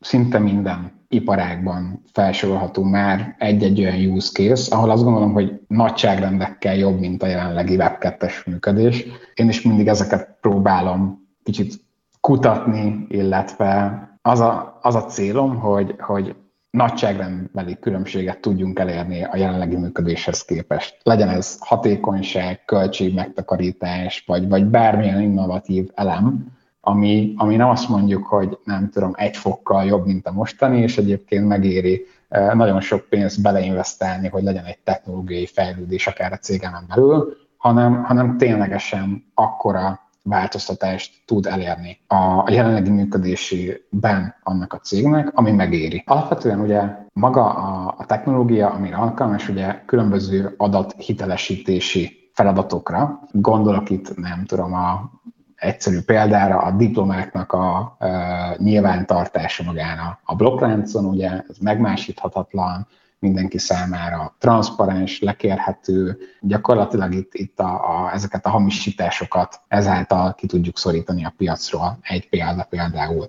szinte minden iparágban felsorolható már egy-egy olyan use case, ahol azt gondolom, hogy nagyságrendekkel jobb, mint a jelenlegi web kettes működés. Én is mindig ezeket próbálom kicsit kutatni, illetve az a, az a célom, hogy, hogy nagyságrendbeli különbséget tudjunk elérni a jelenlegi működéshez képest. Legyen ez hatékonyság, költségmegtakarítás, vagy, vagy bármilyen innovatív elem, Ami, ami nem azt mondjuk, hogy nem tudom, egy fokkal jobb, mint a mostani, és egyébként megéri nagyon sok pénzt beleinvestálni, hogy legyen egy technológiai fejlődés akár a cégemen belül, hanem, hanem ténylegesen akkora változtatást tud elérni a jelenlegi működésében annak a cégnek, ami megéri. Alapvetően ugye maga a, a technológia, amire alkalmas, ugye különböző adathitelesítési feladatokra. Gondolok itt, nem tudom, a egyszerű példára a diplomáknak a e, nyilvántartása magán a blokkláncon, ugye ez megmásíthatatlan, mindenki számára transzparens, lekérhető, gyakorlatilag itt, itt a, a, ezeket a hamisításokat ezáltal ki tudjuk szorítani a piacról, egy példa például.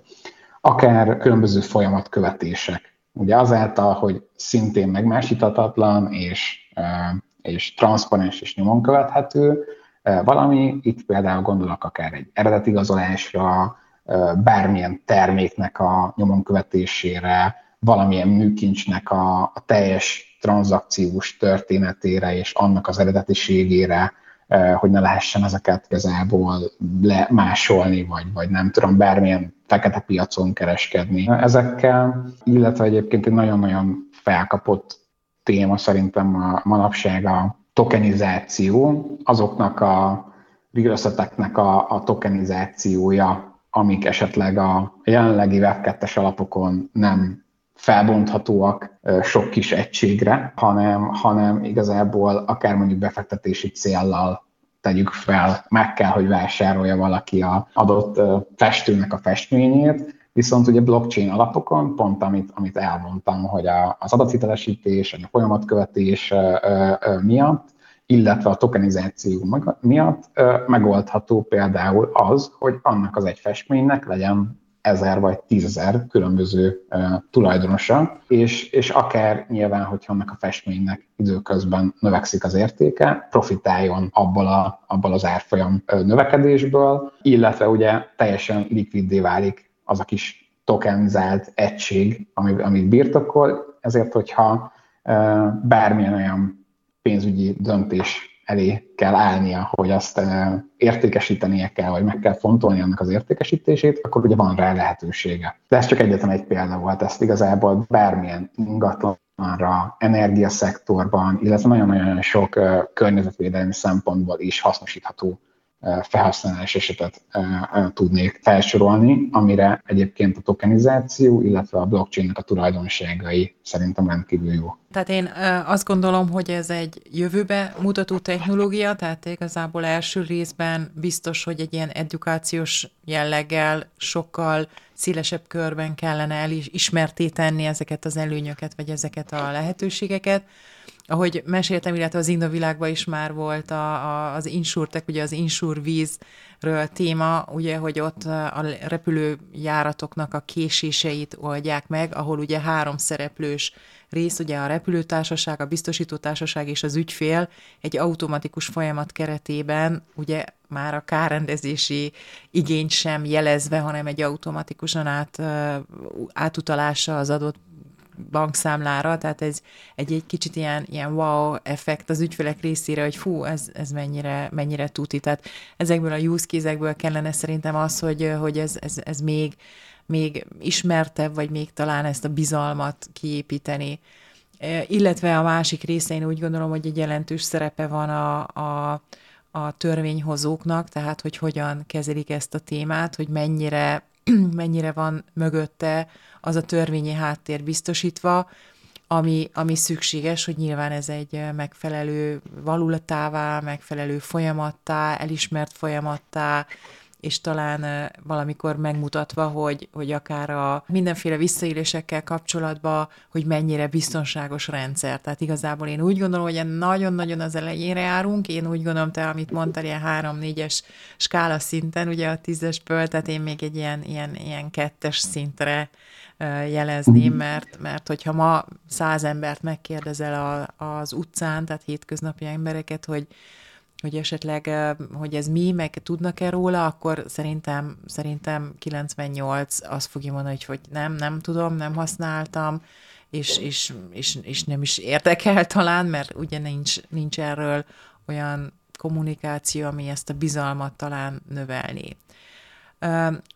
Akár különböző folyamatkövetések. Ugye azáltal, hogy szintén megmásíthatatlan és, és transzparens és nyomon követhető valami, itt például gondolok akár egy eredetigazolásra, bármilyen terméknek a nyomon követésére, valamilyen műkincsnek a, a teljes tranzakciós történetére és annak az eredetiségére, hogy ne lehessen ezeket igazából lemásolni, vagy, vagy nem tudom, bármilyen fekete piacon kereskedni ezekkel. Illetve egyébként egy nagyon-nagyon felkapott téma szerintem a manapság a tokenizáció, azoknak a real-eszeteknek a, a tokenizációja, amik esetleg a jelenlegi web kettes alapokon nem felbonthatóak sok kis egységre, hanem, hanem igazából akár mondjuk befektetési céllal tegyük fel, meg kell, hogy vásárolja valaki a adott festőnek a festményét, viszont ugye blockchain alapokon, pont amit, amit elmondtam, hogy a, az adathitelesítés, a folyamatkövetés ö, ö, miatt, illetve a tokenizáció maga, miatt ö, megoldható például az, hogy annak az egy festménynek legyen ezer vagy tízezer különböző uh, tulajdonosa, és, és akár nyilván, hogyha annak a festménynek időközben növekszik az értéke, profitáljon abból, a, abból az árfolyam uh, növekedésből, illetve ugye teljesen likviddé válik az a kis tokenizált egység, amit, amit birtokol, ezért, hogyha uh, bármilyen olyan pénzügyi döntés elé kell állnia, hogy azt értékesítenie kell, vagy meg kell fontolni annak az értékesítését, akkor ugye van rá lehetősége. De ez csak egyetlen egy példa volt, ezt igazából bármilyen ingatlanra, energiaszektorban, illetve nagyon-nagyon sok környezetvédelmi szempontból is hasznosítható felhasználás esetet tudnék felsorolni, amire egyébként a tokenizáció, illetve a blockchain-nek a tulajdonságai szerintem rendkívül jó. Tehát én azt gondolom, hogy ez egy jövőbe mutató technológia, tehát igazából első részben biztos, hogy egy ilyen edukációs jelleggel sokkal szélesebb körben kellene elismerté tenni ezeket az előnyöket, vagy ezeket a lehetőségeket. Ahogy meséltem, illetve az InnoVilágban is már volt a, a, az insurtech, ugye az insurvízről téma, ugye, hogy ott a repülőjáratoknak a késéseit oldják meg, ahol ugye három szereplős rész, ugye a repülőtársaság, a biztosítótársaság és az ügyfél egy automatikus folyamat keretében, ugye már a kárrendezési igényt sem jelezve, hanem egy automatikusan át, átutalása az adott bankszámlára, tehát ez egy, egy kicsit ilyen, ilyen wow effekt az ügyfelek részére, hogy fú, ez, ez mennyire, mennyire tuti. Tehát ezekből a use case-ekből kellene szerintem az, hogy, hogy ez, ez, ez még, még ismertebb, vagy még talán ezt a bizalmat kiépíteni. Illetve a másik része, én úgy gondolom, hogy egy jelentős szerepe van a, a, a törvényhozóknak, tehát hogy hogyan kezelik ezt a témát, hogy mennyire mennyire van mögötte az a törvényi háttér biztosítva, ami, ami szükséges, hogy nyilván ez egy megfelelő valulatává, megfelelő folyamattá, elismert folyamattá, és talán valamikor megmutatva, hogy, hogy akár a mindenféle visszaélésekkel kapcsolatban, hogy mennyire biztonságos rendszer. Tehát igazából én úgy gondolom, hogy nagyon-nagyon az elejére járunk, én úgy gondolom, te, amit mondtál, ilyen három-négyes skála szinten, ugye a tízesből, tehát én még egy ilyen, ilyen, ilyen kettes szintre jelezném, mert, mert hogyha ma száz embert megkérdezel a, az utcán, tehát hétköznapi embereket, hogy hogy esetleg, hogy ez mi, meg tudnak-e róla, akkor szerintem, szerintem kilencvennyolc azt fogja mondani, hogy nem, nem tudom, nem használtam, és, és, és, és nem is érdekel talán, mert ugye nincs, nincs erről olyan kommunikáció, ami ezt a bizalmat talán növelné.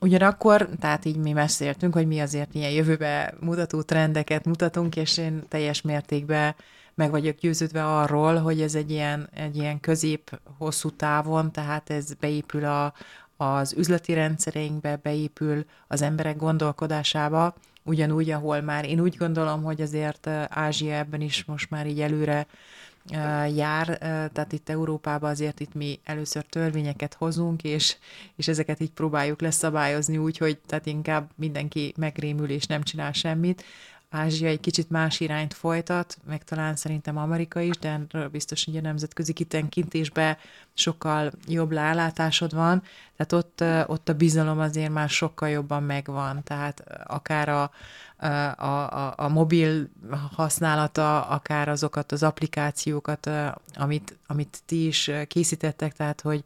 Ugyanakkor, tehát így mi beszéltünk, hogy mi azért ilyen jövőbe mutató trendeket mutatunk, és én teljes mértékben meg vagyok győződve arról, hogy ez egy ilyen, egy ilyen közép-hosszú távon, tehát ez beépül a, az üzleti rendszereinkbe, beépül az emberek gondolkodásába, ugyanúgy, ahol már én úgy gondolom, hogy azért Ázsia ebben is most már így előre jár, tehát itt Európában azért itt mi először törvényeket hozunk, és, és ezeket így próbáljuk leszabályozni úgy, hogy tehát inkább mindenki megrémül és nem csinál semmit. Ázsia egy kicsit más irányt folytat, meg talán szerintem Amerika is, de biztos, hogy a nemzetközi kitekintésben sokkal jobb rálátásod van, tehát ott, ott a bizalom azért már sokkal jobban megvan, tehát akár a, a, a, a mobil használata, akár azokat az applikációkat, amit, amit ti is készítettek, tehát hogy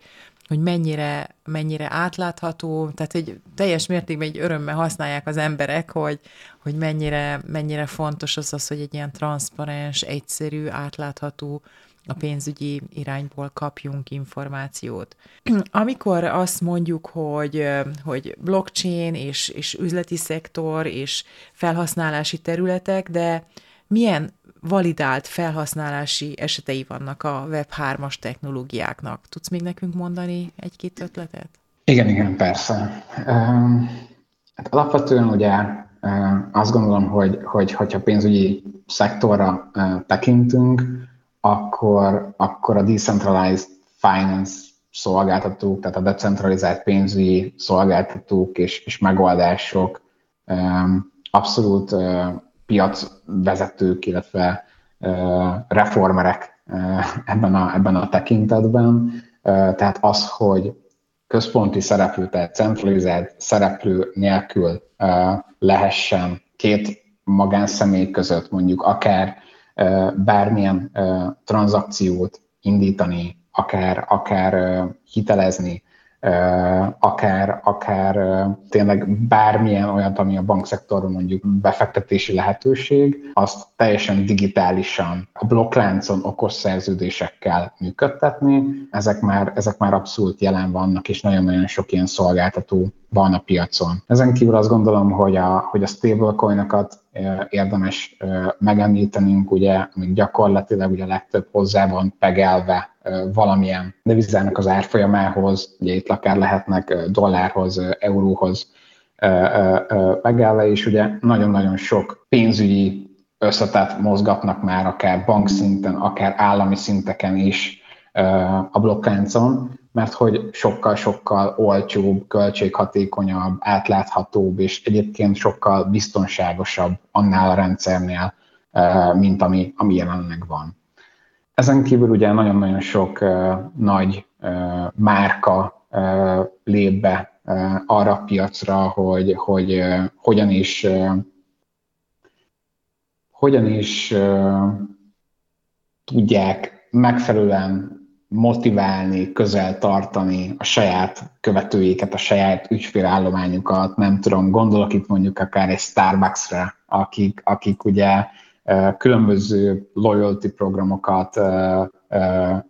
hogy mennyire, mennyire átlátható, tehát egy teljes mértékben egy örömmel használják az emberek, hogy, hogy mennyire, mennyire fontos az az, hogy egy ilyen transzparens, egyszerű, átlátható a pénzügyi irányból kapjunk információt. Amikor azt mondjuk, hogy, hogy blockchain és, és üzleti szektor és felhasználási területek, de milyen validált felhasználási esetei vannak a web hármas technológiáknak. Tudsz még nekünk mondani egy-két ötletet? Igen, igen, persze. Hát alapvetően ugye azt gondolom, hogy, hogy hogyha pénzügyi szektorra tekintünk, akkor, akkor a decentralized finance szolgáltatók, tehát a decentralizált pénzügyi szolgáltatók és, és megoldások abszolút piacvezetők, illetve uh, reformerek uh, ebben, a, ebben a tekintetben. Uh, tehát az, hogy központi szereplő, tehát centralizált szereplő nélkül uh, lehessen két magánszemély között mondjuk akár uh, bármilyen uh, tranzakciót indítani, akár, akár uh, hitelezni, Uh, akár, akár uh, tényleg bármilyen olyat, ami a bankszektorban mondjuk befektetési lehetőség, azt teljesen digitálisan a blokkláncon okos szerződésekkel működtetni. Ezek már, ezek már abszolút jelen vannak, és nagyon-nagyon sok ilyen szolgáltató van a piacon. Ezen kívül azt gondolom, hogy a, hogy a stablecoinokat uh, érdemes uh, megemlítenünk, ugye, amik gyakorlatilag ugye a legtöbb hozzá van pegelve valamilyen devizának az árfolyamához, ugye itt akár lehetnek dollárhoz, euróhoz megállva, és ugye nagyon-nagyon sok pénzügyi összetett mozgatnak már akár bankszinten, akár állami szinteken is a blokkláncon, mert hogy sokkal-sokkal olcsóbb, költséghatékonyabb, átláthatóbb, és egyébként sokkal biztonságosabb annál a rendszernél, mint ami, ami jelenleg van. Ezen kívül ugye nagyon-nagyon sok uh, nagy uh, márka uh, lép be uh, arra a piacra, hogy, hogy uh, hogyan is, uh, hogyan is uh, tudják megfelelően motiválni, közel tartani a saját követőiket, a saját ügyfélállományukat. Nem tudom, gondolok itt mondjuk akár egy Starbucksra, akik, akik ugye különböző loyalty programokat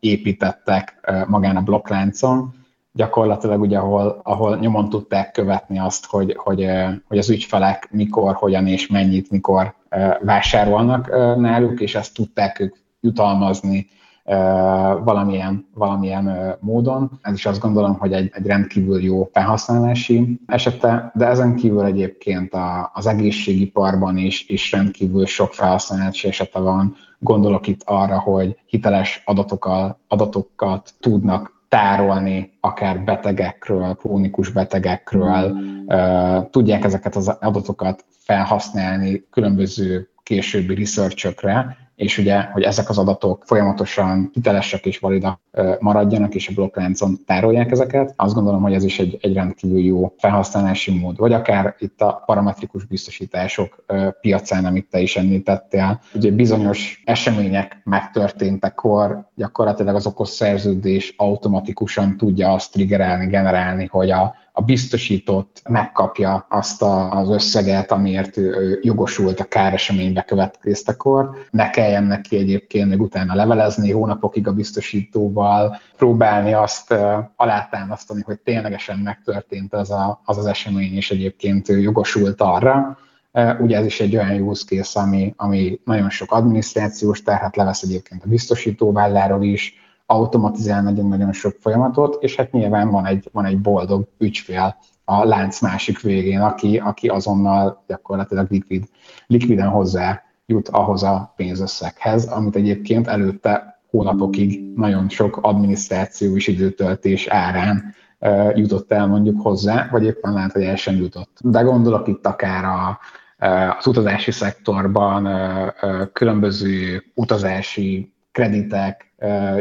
építettek magán a blokkláncon, gyakorlatilag ugye, ahol, ahol nyomon tudták követni azt, hogy, hogy, hogy az ügyfelek mikor, hogyan és mennyit, mikor vásárolnak náluk, és ezt tudták ők jutalmazni valamilyen, valamilyen módon. Ez is azt gondolom, hogy egy, egy rendkívül jó felhasználási esete, de ezen kívül egyébként a, az egészségiparban is, is rendkívül sok felhasználási esete van. Gondolok itt arra, hogy hiteles adatokkal, adatokat tudnak tárolni, akár betegekről, krónikus betegekről, tudják ezeket az adatokat felhasználni különböző későbbi research-ökre, és ugye, hogy ezek az adatok folyamatosan hitelesek és validak maradjanak, és a blokkláncon tárolják ezeket. Azt gondolom, hogy ez is egy, egy rendkívül jó felhasználási mód. Vagy akár itt a parametrikus biztosítások piacán, amit te is említettél. Ugye bizonyos események megtörténtekor gyakorlatilag az okos szerződés automatikusan tudja azt triggerelni, generálni, hogy a a biztosított megkapja azt a, az összeget, amiért ő jogosult a káresemény bekövetkeztekor. Ne kelljen neki egyébként még utána levelezni hónapokig a biztosítóval, próbálni azt alátámasztani, hogy ténylegesen megtörtént az, a, az az esemény, és egyébként ő jogosult arra. Ugye ez is egy olyan use case, ami, ami nagyon sok adminisztrációs terhet levesz egyébként a biztosítóválláról is, automatizál nagyon-nagyon sok folyamatot, és hát nyilván van egy, van egy boldog ügyfél a lánc másik végén, aki, aki azonnal gyakorlatilag likvid, likviden hozzá jut ahhoz a pénzösszeghez, amit egyébként előtte hónapokig nagyon sok adminisztráció és időtöltés árán uh, jutott el mondjuk hozzá, vagy éppen lehet, hogy el sem jutott. De gondolok itt akár a az utazási szektorban különböző utazási kreditek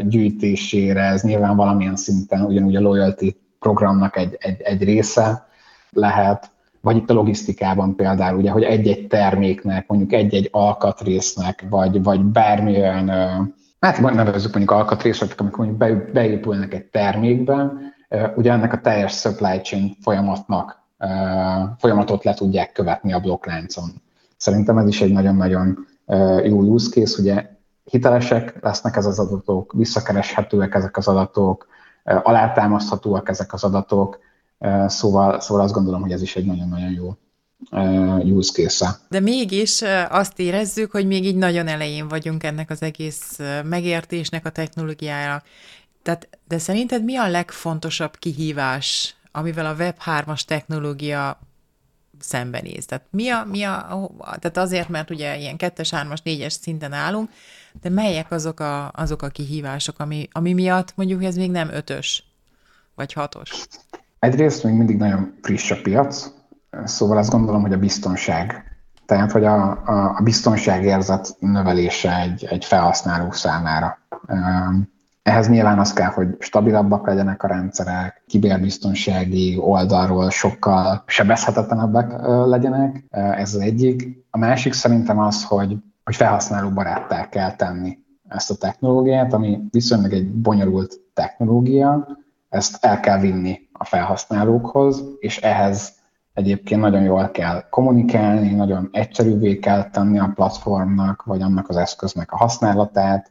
gyűjtésére, ez nyilván valamilyen szinten ugyanúgy a loyalty programnak egy, egy, egy része lehet, vagy itt a logisztikában például, ugye, hogy egy-egy terméknek, mondjuk egy-egy alkatrésznek, vagy, vagy bármilyen, hát nevezzük mondjuk alkatrésznek, amikor mondjuk beépülnek egy termékbe, ugye ennek a teljes supply chain folyamatnak, folyamatot le tudják követni a blokkláncon. Szerintem ez is egy nagyon-nagyon jó use case, ugye hitelesek lesznek ez az adatok, visszakereshetőek ezek az adatok, alátámaszthatóak ezek az adatok, szóval, szóval azt gondolom, hogy ez is egy nagyon-nagyon jó use case. De mégis azt érezzük, hogy még így nagyon elején vagyunk ennek az egész megértésnek, a technológiának. Tehát, de szerinted mi a legfontosabb kihívás, amivel a web hármas technológia szembenéz? Tehát, mi a, mi a, tehát azért, mert ugye ilyen kettes, hármas, négyes szinten állunk, de melyek azok a, azok a kihívások, ami, ami miatt mondjuk ez még nem ötös, vagy hatos? Egyrészt még mindig nagyon friss a piac, szóval azt gondolom, hogy a biztonság. Tehát, hogy a, a, a biztonságérzet növelése egy, egy felhasználó számára. Ehhez nyilván az kell, hogy stabilabbak legyenek a rendszerek, kiberbiztonsági oldalról sokkal sebezhetetlenebbek legyenek, ez az egyik. A másik szerintem az, hogy, hogy felhasználóbaráttá kell tenni ezt a technológiát, ami viszonylag egy bonyolult technológia, ezt el kell vinni a felhasználókhoz, és ehhez egyébként nagyon jól kell kommunikálni, nagyon egyszerűvé kell tenni a platformnak, vagy annak az eszköznek a használatát,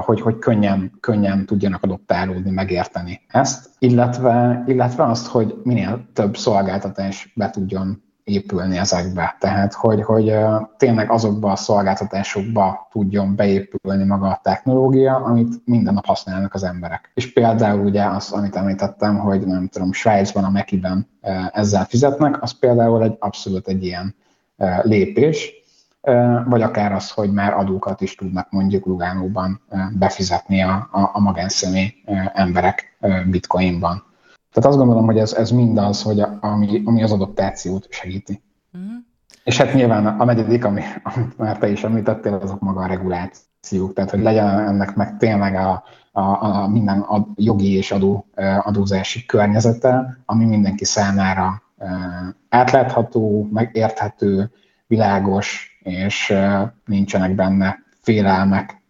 Hogy, hogy könnyen, könnyen tudjanak adoptálódni, megérteni ezt, illetve, illetve azt, hogy minél több szolgáltatás be tudjon épülni ezekbe. Tehát, hogy, hogy tényleg azokba a szolgáltatásokba tudjon beépülni maga a technológia, amit minden nap használnak az emberek. És például ugye azt, amit említettem, hogy nem tudom, Svájcban, a Mekiben ezzel fizetnek, az például egy abszolút egy ilyen lépés, vagy akár az, hogy már adókat is tudnak mondjuk Lugánóban befizetni a, a, a magánszemély emberek bitcoinban. Tehát azt gondolom, hogy ez, ez mindaz, hogy a, ami, ami az adoptációt segíti. Mm. És hát nyilván a negyedik, ami, amit már te is említettél, azok maga a regulációk. Tehát, hogy legyen ennek meg tényleg a, a, a minden ad, jogi és adó, adózási környezete, ami mindenki számára átlátható, megérthető, világos, és nincsenek benne félelmek,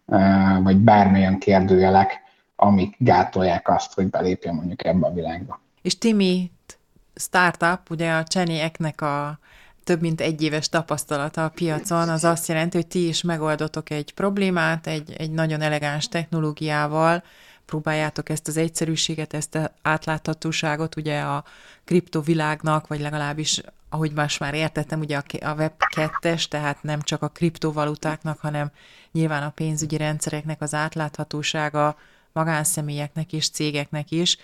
vagy bármilyen kérdőjelek, amik gátolják azt, hogy belépjen mondjuk ebbe a világba. És ti, mint startup, ugye a ChainyAcc-nek a több mint egy éves tapasztalata a piacon, az azt jelenti, hogy ti is megoldotok egy problémát, egy, egy nagyon elegáns technológiával, próbáljátok ezt az egyszerűséget, ezt az átláthatóságot ugye a kriptovilágnak, vagy legalábbis, ahogy más már értettem, ugye a web kettes, tehát nem csak a kriptovalutáknak, hanem nyilván a pénzügyi rendszereknek az átláthatósága magánszemélyeknek és cégeknek is.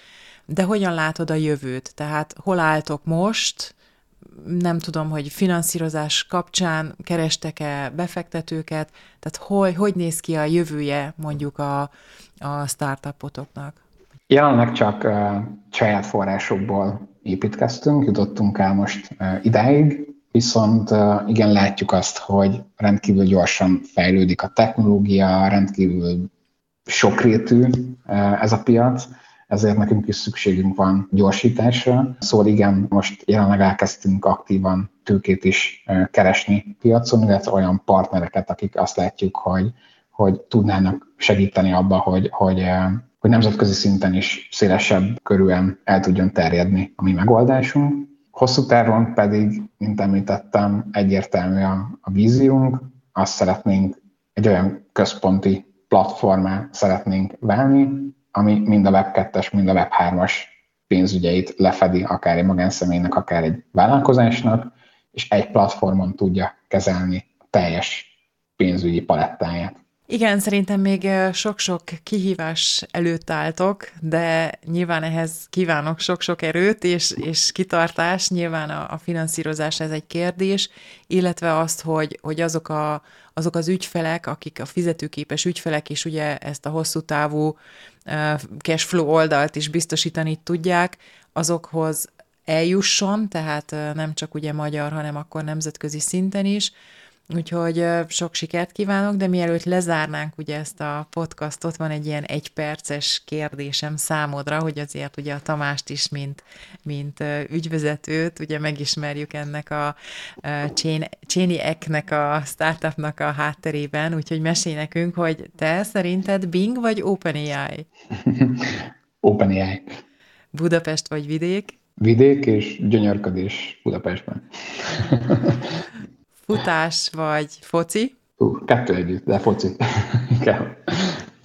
De hogyan látod a jövőt? Tehát hol álltok most? Nem tudom, hogy finanszírozás kapcsán kerestek-e befektetőket, tehát hol, hogy néz ki a jövője mondjuk a, a startupotoknak? Jelenleg csak uh, saját forrásokból építkeztünk, jutottunk el most uh, idáig, viszont uh, igen, látjuk azt, hogy rendkívül gyorsan fejlődik a technológia, rendkívül sokrétű uh, ez a piac, ezért nekünk is szükségünk van gyorsításra. Szóval igen, most jelenleg elkezdtünk aktívan tőkét is keresni piacon, illetve olyan partnereket, akik azt látjuk, hogy, hogy tudnának segíteni abba, hogy, hogy, hogy nemzetközi szinten is szélesebb körűen el tudjon terjedni a mi megoldásunk. Hosszú távon pedig, mint említettem, egyértelmű a, a víziunk, azt szeretnénk, egy olyan központi platformá szeretnénk válni, ami mind a web kettes, mind a web hármas pénzügyeit lefedi akár egy magánszemélynek, akár egy vállalkozásnak, és egy platformon tudja kezelni a teljes pénzügyi palettáját. Igen, szerintem még sok-sok kihívás előtt álltok, de nyilván ehhez kívánok sok-sok erőt és, és kitartás, nyilván a, a finanszírozás ez egy kérdés, illetve azt, hogy, hogy azok, a, azok az ügyfelek, akik a fizetőképes ügyfelek is ugye ezt a hosszú távú cashflow oldalt is biztosítani tudják, azokhoz eljusson, tehát nem csak ugye magyar, hanem akkor nemzetközi szinten is. Úgyhogy sok sikert kívánok, de mielőtt lezárnánk ugye ezt a podcastot, van egy ilyen egyperces kérdésem számodra, hogy azért ugye a Tamást is, mint, mint ügyvezetőt, ugye megismerjük ennek a ChainyAcc-nek, a startupnak a hátterében, úgyhogy mesélj nekünk, hogy te szerinted Bing vagy OpenAI? OpenAI. Budapest vagy vidék? Vidék és gyönyörködés Budapestben. Futás vagy foci? Uh, kettő együtt, de foci. Oké,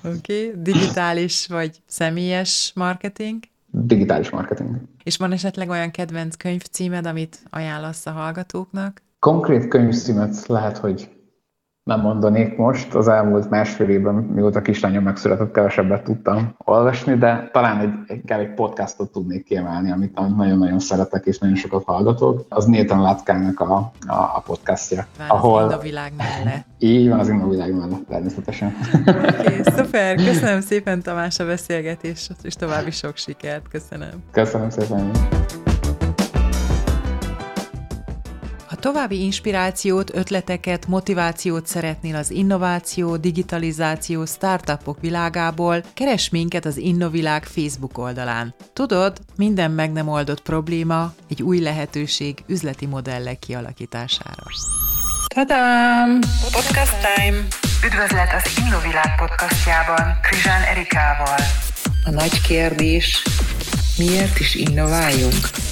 okay. Digitális vagy személyes marketing? Digitális marketing. És van esetleg olyan kedvenc könyvcímed, amit ajánlasz a hallgatóknak? Konkrét könyvcímet lehet, hogy nem mondanék most. Az elmúlt másfél évben, mióta kislányom megszületett, kevesebbet tudtam olvasni, de talán egy, inkább egy podcastot tudnék kiemelni, amit nagyon-nagyon szeretek, és nagyon sokat hallgatok. Az Néton Látkának a, a, a podcastja. Van ahol... az InnoVilág mellett. Így van, az InnoVilág mellett, természetesen. Oké, szuper! Köszönöm szépen, Tamás, a beszélgetést, és további sok sikert. Köszönöm. Köszönöm szépen. További inspirációt, ötleteket, motivációt szeretnél az innováció, digitalizáció, startupok világából, keresd minket az InnoVilág Facebook oldalán. Tudod, minden meg nem oldott probléma egy új lehetőség üzleti modellek kialakítására. Tadám! Podcast time! Üdvözlet az InnoVilág podcastjában Krizsán Erikával. A nagy kérdés, miért is innováljunk?